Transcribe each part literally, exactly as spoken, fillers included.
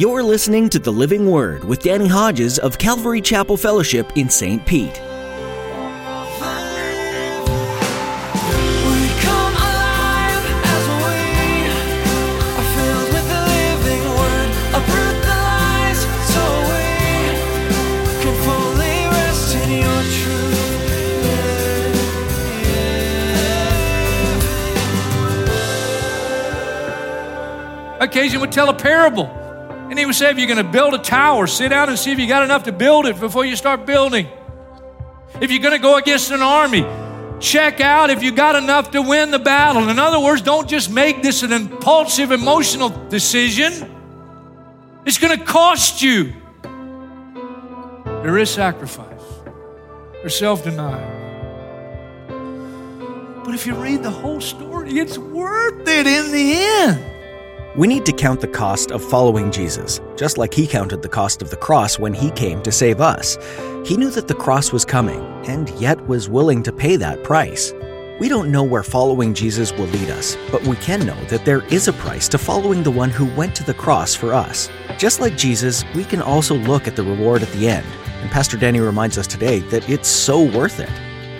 You're listening to The Living Word with Danny Hodges of Calvary Chapel Fellowship in Saint Pete. Occasion would tell a parable, and he would say, if you're going to build a tower, sit down and see if you got enough to build it before you start building. If you're going to go against an army, check out if you got enough to win the battle. In other words, don't just make this an impulsive, emotional decision. It's going to cost you. There is sacrifice or self-denial. But if you read the whole story, it's worth it in the end. We need to count the cost of following Jesus, just like he counted the cost of the cross when he came to save us. He knew that the cross was coming, and yet was willing to pay that price. We don't know where following Jesus will lead us, but we can know that there is a price to following the one who went to the cross for us. Just like Jesus, we can also look at the reward at the end, and Pastor Danny reminds us today that it's so worth it.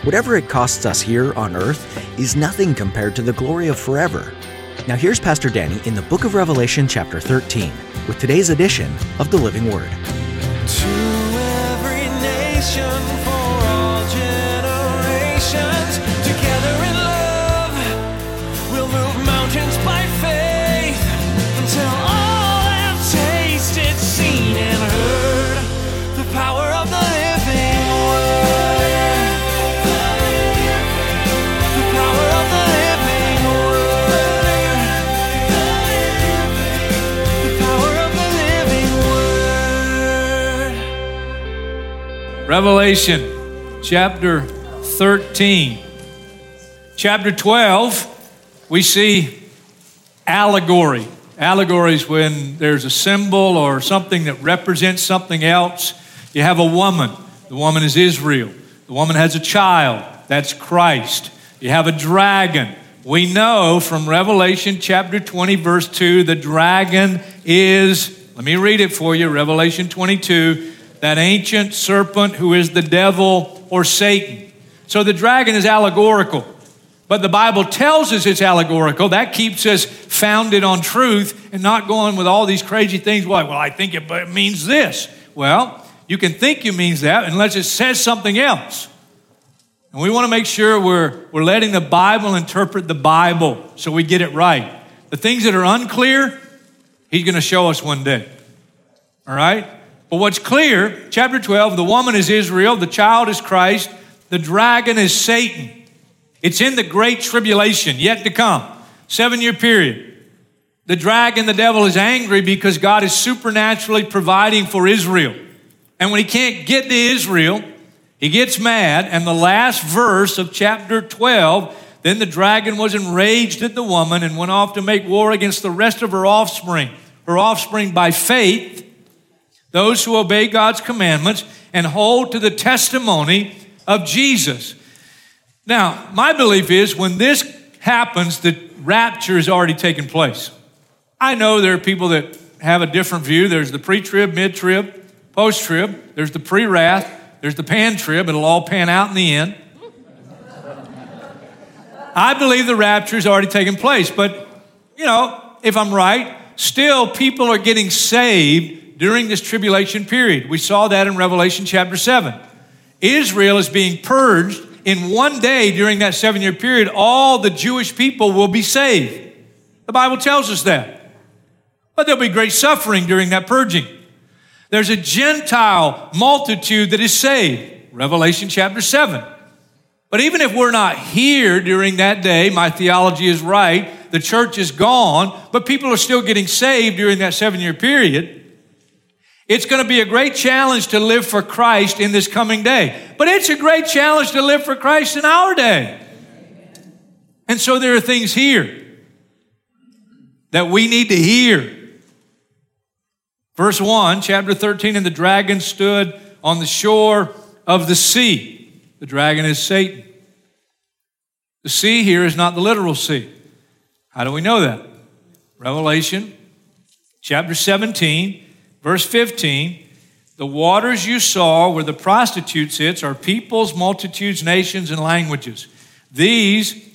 Whatever it costs us here on earth is nothing compared to the glory of forever. Now here's Pastor Danny in the book of Revelation chapter thirteen with today's edition of The Living Word. To every nation, for all generations, together in love, we'll move mountains by faith, until all have tasted, seen, and heard the power of the living word. The power of the living word. Revelation chapter thirteen. Chapter twelve, we see allegory. Allegory is when there's a symbol or something that represents something else. You have a woman. The woman is Israel. The woman has a child. That's Christ. You have a dragon. We know from Revelation chapter twenty, verse two, the dragon is, let me read it for you, Revelation twenty-two, that ancient serpent who is the devil or Satan. So the dragon is allegorical, but the Bible tells us it's allegorical. That keeps us founded on truth and not going with all these crazy things. Well, well I think it means this. Well, you can think it means that unless it says something else. And we want to make sure we're, we're letting the Bible interpret the Bible so we get it right. The things that are unclear, he's going to show us one day. All right? But what's clear, chapter twelve, the woman is Israel, the child is Christ, the dragon is Satan. It's in the great tribulation yet to come, seven-year period. The dragon, the devil, is angry because God is supernaturally providing for Israel. And when he can't get to Israel, he gets mad. And the last verse of chapter twelve, then the dragon was enraged at the woman and went off to make war against the rest of her offspring. Her offspring by faith, those who obey God's commandments and hold to the testimony of Jesus. Now, my belief is when this happens, the rapture has already taken place. I know there are people that have a different view. There's the pre-trib, mid-trib, post-trib. There's the pre-wrath. There's the pan-trib. It'll all pan out in the end. I believe the rapture has already taken place. But, you know, if I'm right, still people are getting saved during this tribulation period. We saw that in Revelation chapter seven. Israel is being purged. In one day during that seven-year period, all the Jewish people will be saved. The Bible tells us that. But there'll be great suffering during that purging. There's a Gentile multitude that is saved. Revelation chapter seven. But even if we're not here during that day, my theology is right, the church is gone, but people are still getting saved during that seven-year period. It's going to be a great challenge to live for Christ in this coming day. But it's a great challenge to live for Christ in our day. And so there are things here that we need to hear. Verse one, chapter thirteen, and the dragon stood on the shore of the sea. The dragon is Satan. The sea here is not the literal sea. How do we know that? Revelation chapter seventeen Verse fifteen, the waters you saw where the prostitute sits are peoples, multitudes, nations, and languages. These,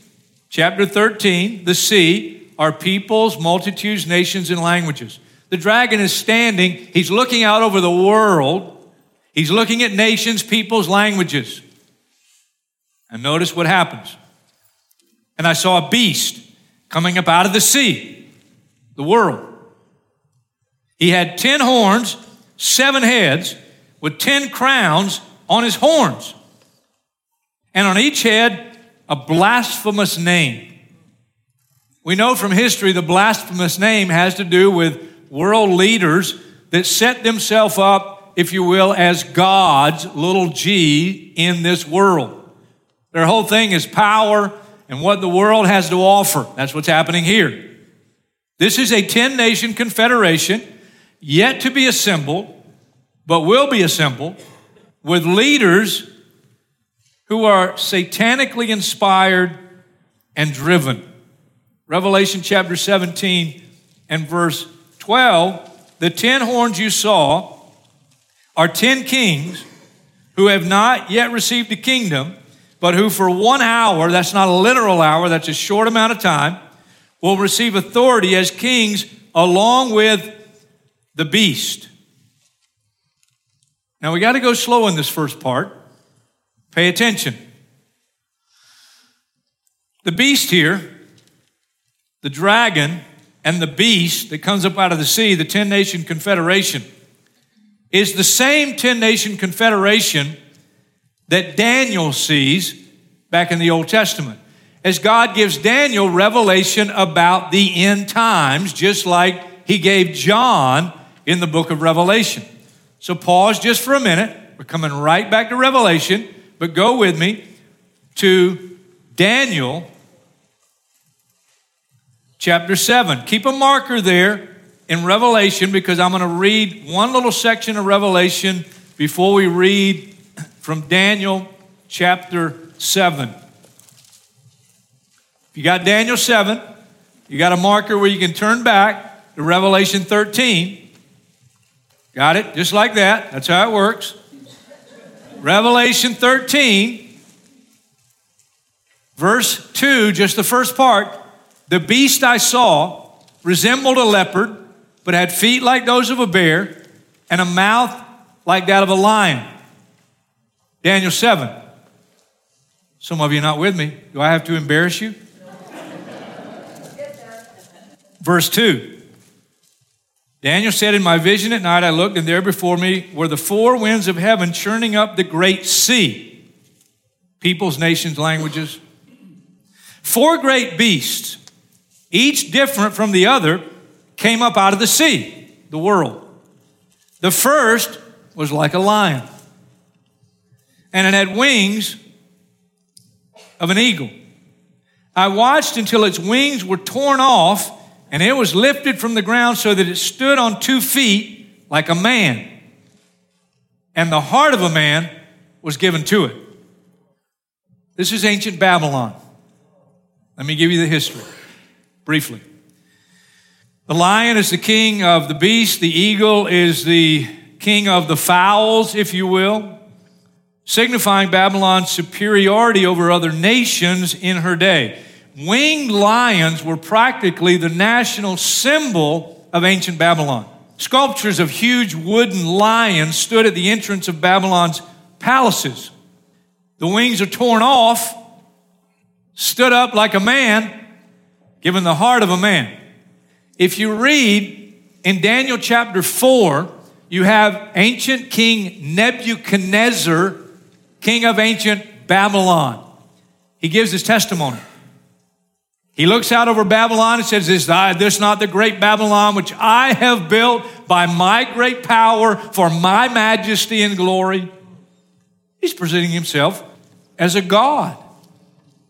chapter thirteen, the sea, are peoples, multitudes, nations, and languages. The dragon is standing. He's looking out over the world. He's looking at nations, peoples, languages. And notice what happens. And I saw a beast coming up out of the sea, the world. He had ten horns, seven heads, with ten crowns on his horns. And on each head, a blasphemous name. We know from history the blasphemous name has to do with world leaders that set themselves up, if you will, as gods, little g, in this world. Their whole thing is power and what the world has to offer. That's what's happening here. This is a ten-nation confederation yet to be assembled, but will be assembled, with leaders who are satanically inspired and driven. Revelation chapter seventeen and verse twelve, the ten horns you saw are ten kings who have not yet received a kingdom, but who for one hour, that's not a literal hour, that's a short amount of time, will receive authority as kings along with the beast. Now we got to go slow in this first part. Pay attention. The beast here, the dragon and the beast that comes up out of the sea, the ten-nation confederation, is the same ten-nation confederation that Daniel sees back in the Old Testament. As God gives Daniel revelation about the end times, just like he gave John in the book of Revelation. So pause just for a minute. We're coming right back to Revelation, but go with me to Daniel chapter seven. Keep a marker there in Revelation because I'm going to read one little section of Revelation before we read from Daniel chapter seven. If you got Daniel seven, you got a marker where you can turn back to Revelation thirteen. Got it? Just like that. That's how it works. Revelation thirteen, verse two, just the first part. The beast I saw resembled a leopard, but had feet like those of a bear and a mouth like that of a lion. Daniel seven. Some of you are not with me. Do I have to embarrass you? Verse two, Daniel said, in my vision at night I looked, and there before me were the four winds of heaven churning up the great sea, peoples, nations, languages. Four great beasts, each different from the other, came up out of the sea, the world. The first was like a lion, and it had wings of an eagle. I watched until its wings were torn off, and it was lifted from the ground so that it stood on two feet like a man. And the heart of a man was given to it. This is ancient Babylon. Let me give you the history briefly. The lion is the king of the beast. The eagle is the king of the fowls, if you will, signifying Babylon's superiority over other nations in her day. Winged lions were practically the national symbol of ancient Babylon. Sculptures of huge wooden lions stood at the entrance of Babylon's palaces. The wings are torn off, stood up like a man, given the heart of a man. If you read in Daniel chapter four, you have ancient King Nebuchadnezzar, king of ancient Babylon. He gives his testimony. He looks out over Babylon and says, is this not the great Babylon which I have built by my great power for my majesty and glory? He's presenting himself as a god.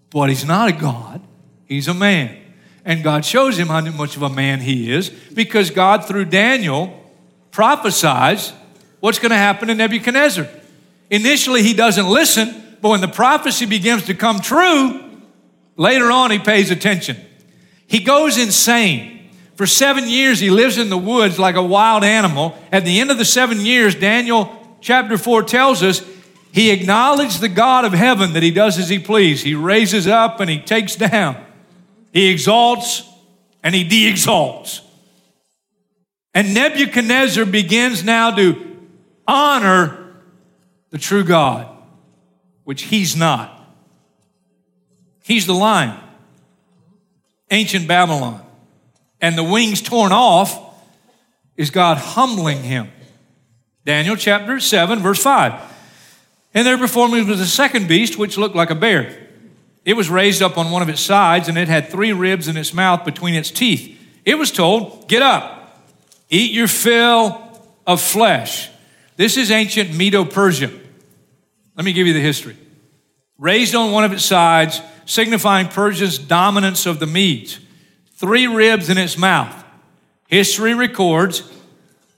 But he's not a god, he's a man. And God shows him how much of a man he is because God, through Daniel, prophesies what's going to happen to Nebuchadnezzar. Initially, he doesn't listen, but when the prophecy begins to come true, later on, he pays attention. He goes insane. For seven years, he lives in the woods like a wild animal. At the end of the seven years, Daniel chapter four tells us, he acknowledged the God of heaven that he does as he pleases. He raises up and he takes down. He exalts and he de-exalts. And Nebuchadnezzar begins now to honor the true God, which he's not. He's the lion, ancient Babylon. And the wings torn off is God humbling him. Daniel chapter seven, verse five. And there before me was a second beast, which looked like a bear. It was raised up on one of its sides, and it had three ribs in its mouth between its teeth. It was told, get up, eat your fill of flesh. This is ancient Medo-Persia. Let me give you the history. Raised on one of its sides, signifying Persia's dominance of the Medes. Three ribs in its mouth. History records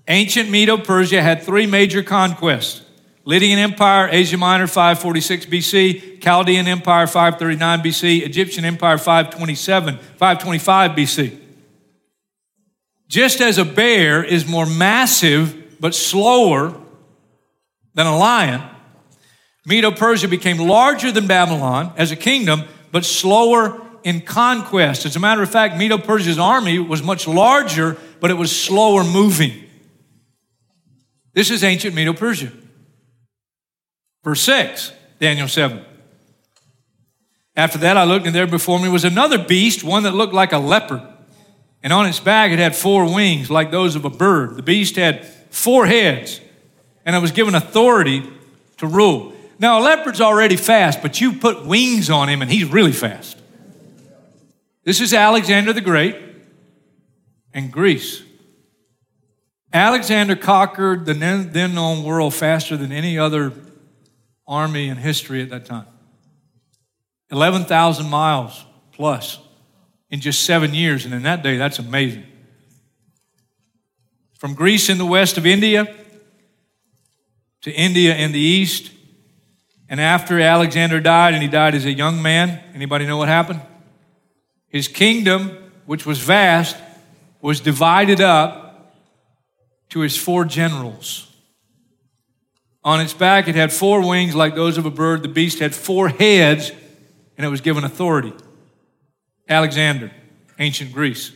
ancient Medo-Persia had three major conquests. Lydian Empire, Asia Minor, five forty-six B C, Chaldean Empire, five thirty-nine B C, Egyptian Empire, five twenty-seven, five twenty-five B C. Just as a bear is more massive but slower than a lion, Medo-Persia became larger than Babylon as a kingdom, but slower in conquest. As a matter of fact, Medo-Persia's army was much larger, but it was slower moving. This is ancient Medo-Persia. Verse six, Daniel seven. After that, I looked, and there before me was another beast, one that looked like a leopard. And on its back, it had four wings like those of a bird. The beast had four heads, and it was given authority to rule. Now, a leopard's already fast, but you put wings on him, and he's really fast. This is Alexander the Great and Greece. Alexander conquered the then known world faster than any other army in history at that time. eleven thousand miles plus in just seven years. And in that day, that's amazing. From Greece in the west of India to India in the east. And after Alexander died, and he died as a young man, anybody know what happened? His kingdom, which was vast, was divided up to his four generals. On its back, it had four wings like those of a bird. The beast had four heads, and it was given authority. Alexander, ancient Greece.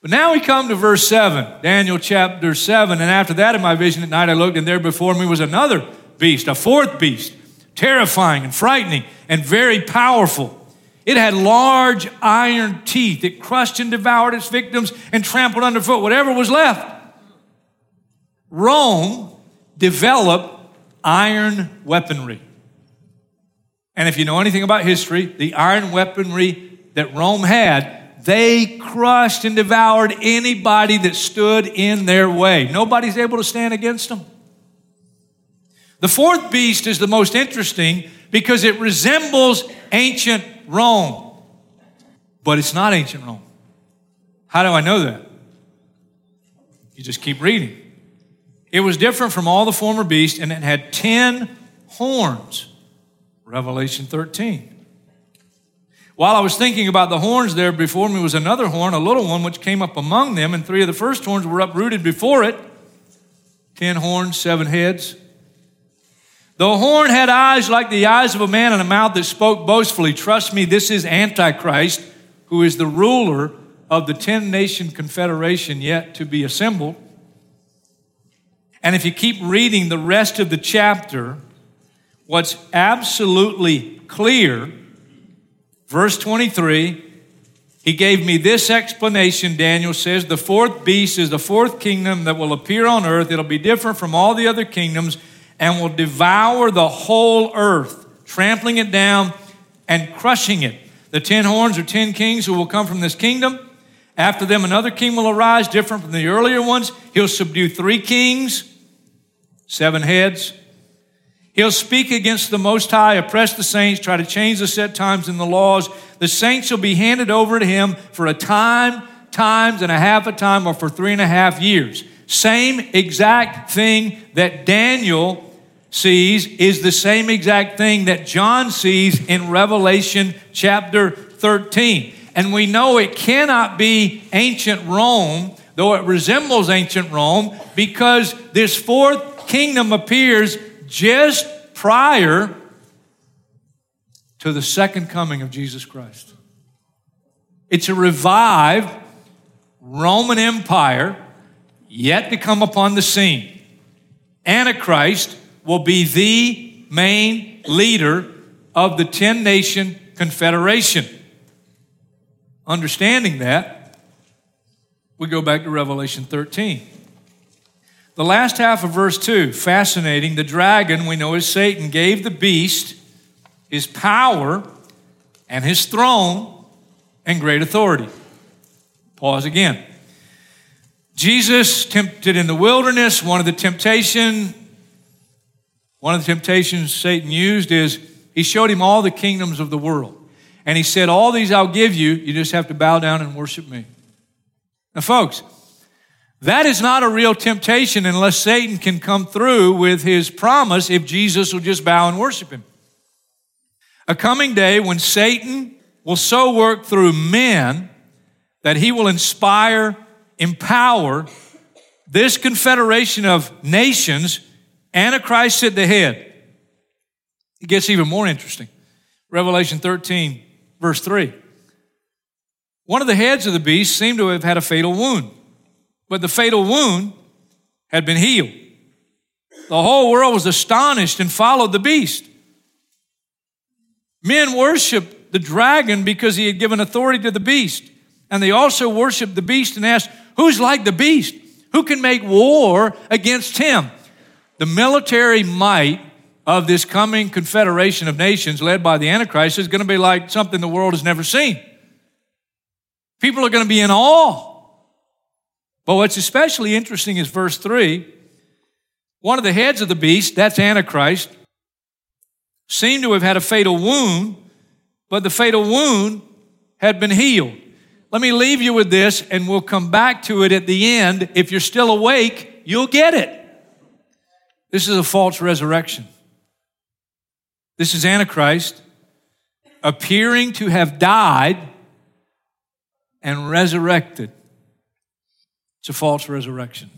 But now we come to verse seven, Daniel chapter seven. And after that, in my vision at night, I looked, and there before me was another beast, a fourth beast, terrifying and frightening and very powerful. It had large iron teeth. It crushed and devoured its victims and trampled underfoot whatever was left. Rome developed iron weaponry. And if you know anything about history, the iron weaponry that Rome had, they crushed and devoured anybody that stood in their way. Nobody's able to stand against them. The fourth beast is the most interesting because it resembles ancient Rome, but it's not ancient Rome. How do I know that? You just keep reading. It was different from all the former beasts, and it had ten horns, Revelation thirteen. While I was thinking about the horns, there before me was another horn, a little one, which came up among them, and three of the first horns were uprooted before it. Ten horns, seven heads. The horn had eyes like the eyes of a man and a mouth that spoke boastfully. Trust me, this is Antichrist, who is the ruler of the ten-nation confederation yet to be assembled. And if you keep reading the rest of the chapter, what's absolutely clear, verse twenty-three, he gave me this explanation, Daniel says, the fourth beast is the fourth kingdom that will appear on earth. It'll be different from all the other kingdoms, and will devour the whole earth, trampling it down and crushing it. The ten horns are ten kings who will come from this kingdom. After them, another king will arise, different from the earlier ones. He'll subdue three kings, seven heads. He'll speak against the Most High, oppress the saints, try to change the set times and the laws. The saints shall be handed over to him for a time, times and a half a time, or for three and a half years. Same exact thing that Daniel sees is the same exact thing that John sees in Revelation chapter thirteen. And we know it cannot be ancient Rome, though it resembles ancient Rome, because this fourth kingdom appears just prior to the second coming of Jesus Christ. It's a revived Roman Empire yet to come upon the scene. Antichrist will be the main leader of the ten-nation confederation. Understanding that, we go back to Revelation thirteen. The last half of verse two, fascinating. The dragon, we know as Satan, gave the beast his power and his throne and great authority. Pause again. Jesus tempted in the wilderness. One of the temptation, one of the temptations Satan used is he showed him all the kingdoms of the world. And he said, all these I'll give you, you just have to bow down and worship me. Now, folks, that is not a real temptation unless Satan can come through with his promise if Jesus will just bow and worship him. A coming day when Satan will so work through men that he will inspire, empower this confederation of nations, Antichrist at the head. It gets even more interesting. Revelation thirteen, verse three. One of the heads of the beast seemed to have had a fatal wound, but the fatal wound had been healed. The whole world was astonished and followed the beast. Men worshiped the dragon because he had given authority to the beast, and they also worshiped the beast and asked, who's like the beast? Who can make war against him? The military might of this coming confederation of nations led by the Antichrist is going to be like something the world has never seen. People are going to be in awe. But what's especially interesting is verse three. One of the heads of the beast, that's Antichrist, seemed to have had a fatal wound, but the fatal wound had been healed. Let me leave you with this, and we'll come back to it at the end. If you're still awake, you'll get it. This is a false resurrection. This is Antichrist appearing to have died and resurrected. It's a false resurrection.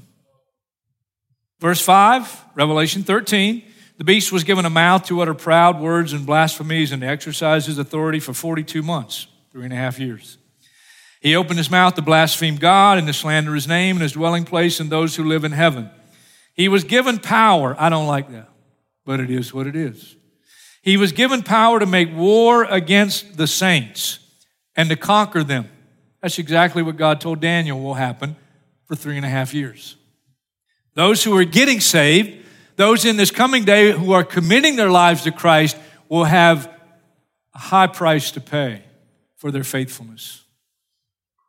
Verse five, Revelation thirteen, the beast was given a mouth to utter proud words and blasphemies and to exercise his authority for forty-two months, three and a half years. He opened his mouth to blaspheme God and to slander his name and his dwelling place and those who live in heaven. He was given power. I don't like that, but it is what it is. He was given power to make war against the saints and to conquer them. That's exactly what God told Daniel will happen for three and a half years. Those who are getting saved, those in this coming day who are committing their lives to Christ will have a high price to pay for their faithfulness.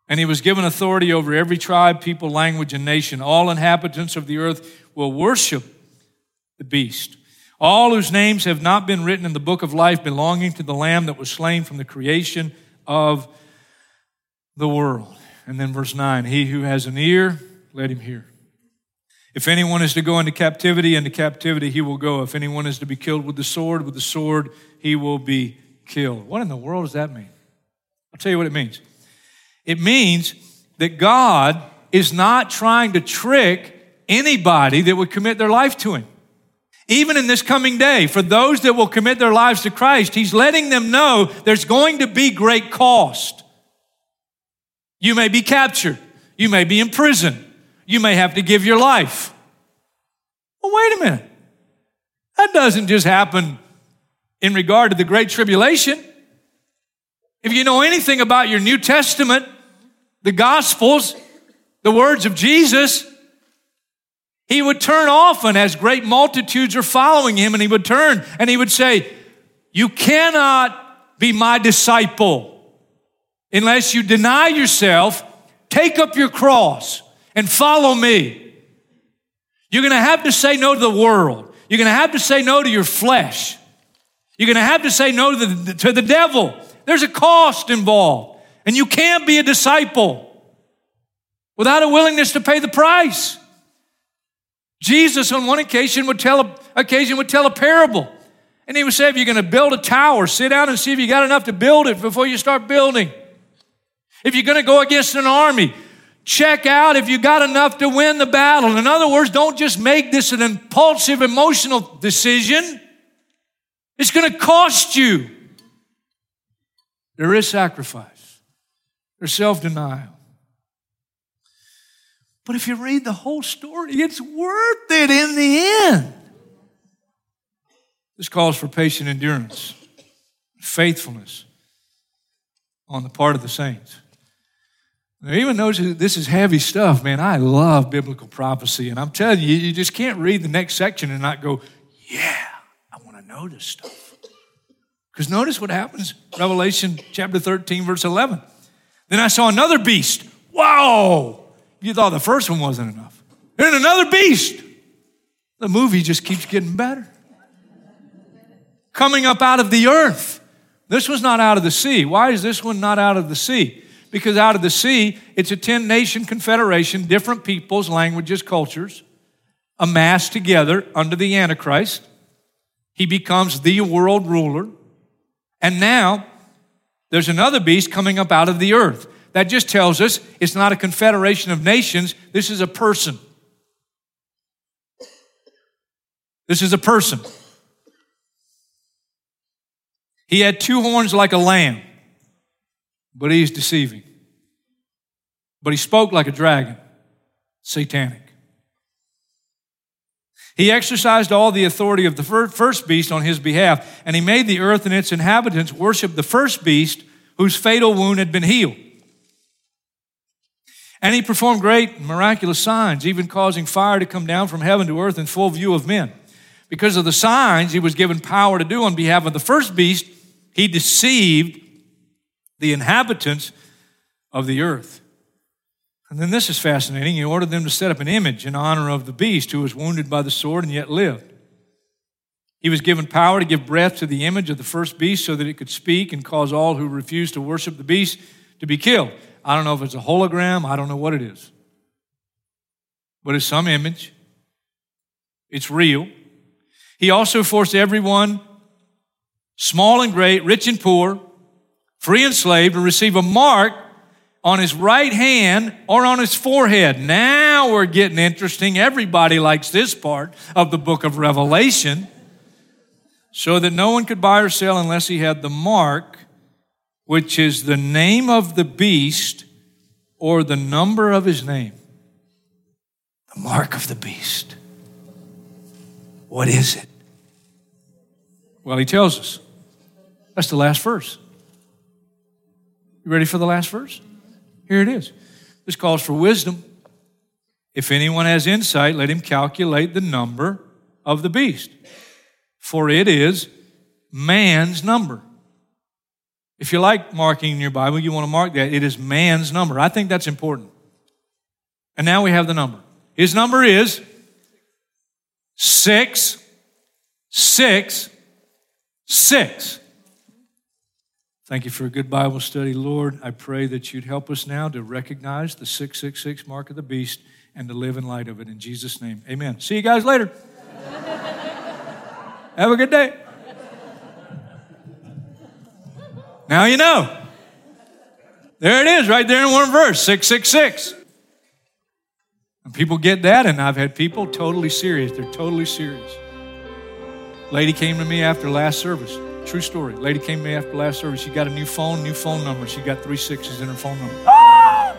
And he was given authority over every tribe, people, language, and nation. All inhabitants of the earth will worship the beast. All whose names have not been written in the book of life belonging to the Lamb that was slain from the creation of the world. And then verse nine, he who has an ear, let him hear. If anyone is to go into captivity, into captivity he will go. If anyone is to be killed with the sword, with the sword he will be killed. What in the world does that mean? I'll tell you what it means. It means that God is not trying to trick anybody that would commit their life to him. Even in this coming day, for those that will commit their lives to Christ, he's letting them know there's going to be great cost. You may be captured. You may be in prison. You may have to give your life. Well, wait a minute. That doesn't just happen in regard to the Great Tribulation. If you know anything about your New Testament, the Gospels, the words of Jesus, he would turn often as great multitudes are following him, and he would turn and he would say, you cannot be my disciple unless you deny yourself, take up your cross, and follow me. You're going to have to say no to the world. You're going to have to say no to your flesh. You're going to have to say no to the, to the devil. There's a cost involved, and you can't be a disciple without a willingness to pay the price. Jesus, on one occasion, would tell a, occasion would tell a parable, and he would say, if you're going to build a tower, sit down and see if you got enough to build it before you start building. If you're going to go against an army, check out if you got enough to win the battle. In other words, don't just make this an impulsive, emotional decision. It's going to cost you. There is sacrifice. There's self-denial. But if you read the whole story, it's worth it in the end. This calls for patient endurance, faithfulness on the part of the saints. Now, even though this is heavy stuff, man, I love biblical prophecy. And I'm telling you, you just can't read the next section and not go, yeah, I want to know this stuff. Because notice what happens, Revelation chapter thirteen, verse eleven. Then I saw another beast. Wow! You thought the first one wasn't enough. And another beast. The movie just keeps getting better. Coming up out of the earth. This one's not out of the sea. Why is this one not out of the sea? Because out of the sea, it's a ten-nation confederation, different peoples, languages, cultures, amassed together under the Antichrist. He becomes the world ruler. And now, there's another beast coming up out of the earth. That just tells us it's not a confederation of nations. This is a person. This is a person. He had two horns like a lamb, but he's deceiving. But he spoke like a dragon, satanic. He exercised all the authority of the first beast on his behalf, and he made the earth and its inhabitants worship the first beast whose fatal wound had been healed. And he performed great miraculous signs, even causing fire to come down from heaven to earth in full view of men. Because of the signs he was given power to do on behalf of the first beast, he deceived the inhabitants of the earth. And then this is fascinating. He ordered them to set up an image in honor of the beast who was wounded by the sword and yet lived. He was given power to give breath to the image of the first beast so that it could speak and cause all who refused to worship the beast to be killed. I don't know if it's a hologram. I don't know what it is. But it's some image. It's real. He also forced everyone, small and great, rich and poor, free and slave, to receive a mark on his right hand or on his forehead. Now we're getting interesting. Everybody likes this part of the book of Revelation. So that no one could buy or sell unless he had the mark, which is the name of the beast or the number of his name. The mark of the beast. What is it? Well, he tells us. That's the last verse. You ready for the last verse? Here it is. This calls for wisdom. If anyone has insight, let him calculate the number of the beast, for it is man's number. If you like marking in your Bible, you want to mark that. It is man's number. I think that's important. And now we have the number. His number is six, six, six. Thank you for a good Bible study, Lord. I pray that you'd help us now to recognize the six six six mark of the beast and to live in light of it. In Jesus' name, amen. See you guys later. Have a good day. Now you know. There it is, right there in one verse, six six six. And people get that, and I've had people totally serious. They're totally serious. Lady came to me after last service. True story. Lady came to me after last service. She got a new phone, new phone number. She got three sixes in her phone number. Ah!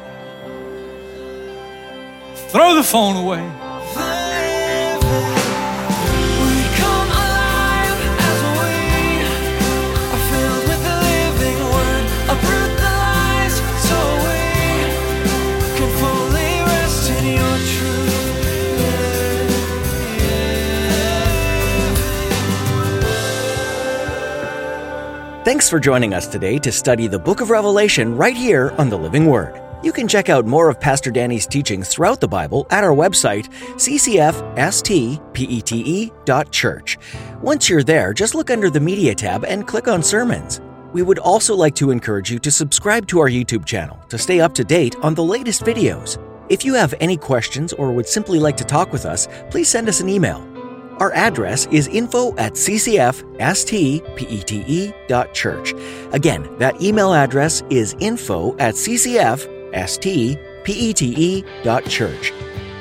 Throw the phone away. Thanks for joining us today to study the book of Revelation right here on the Living Word. You can check out more of Pastor Danny's teachings throughout the Bible at our website, c c f s t pete dot church. Once you're there, just look under the Media tab and click on Sermons. We would also like to encourage you to subscribe to our YouTube channel to stay up to date on the latest videos. If you have any questions or would simply like to talk with us, please send us an email. Our address is info at c c f s t pete dot church. Again, that email address is info at c c f s t pete dot church.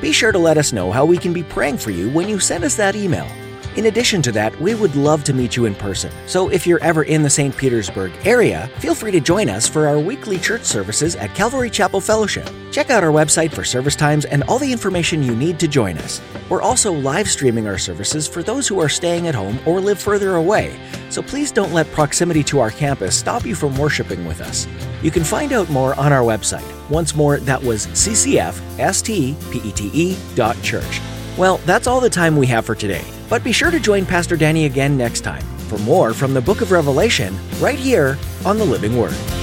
Be sure to let us know how we can be praying for you when you send us that email. In addition to that, we would love to meet you in person. So if you're ever in the Saint Petersburg area, feel free to join us for our weekly church services at Calvary Chapel Fellowship. Check out our website for service times and all the information you need to join us. We're also live streaming our services for those who are staying at home or live further away. So please don't let proximity to our campus stop you from worshiping with us. You can find out more on our website. Once more, that was c c f s t pete dot church. Well, that's all the time we have for today. But be sure to join Pastor Danny again next time for more from the Book of Revelation right here on The Living Word.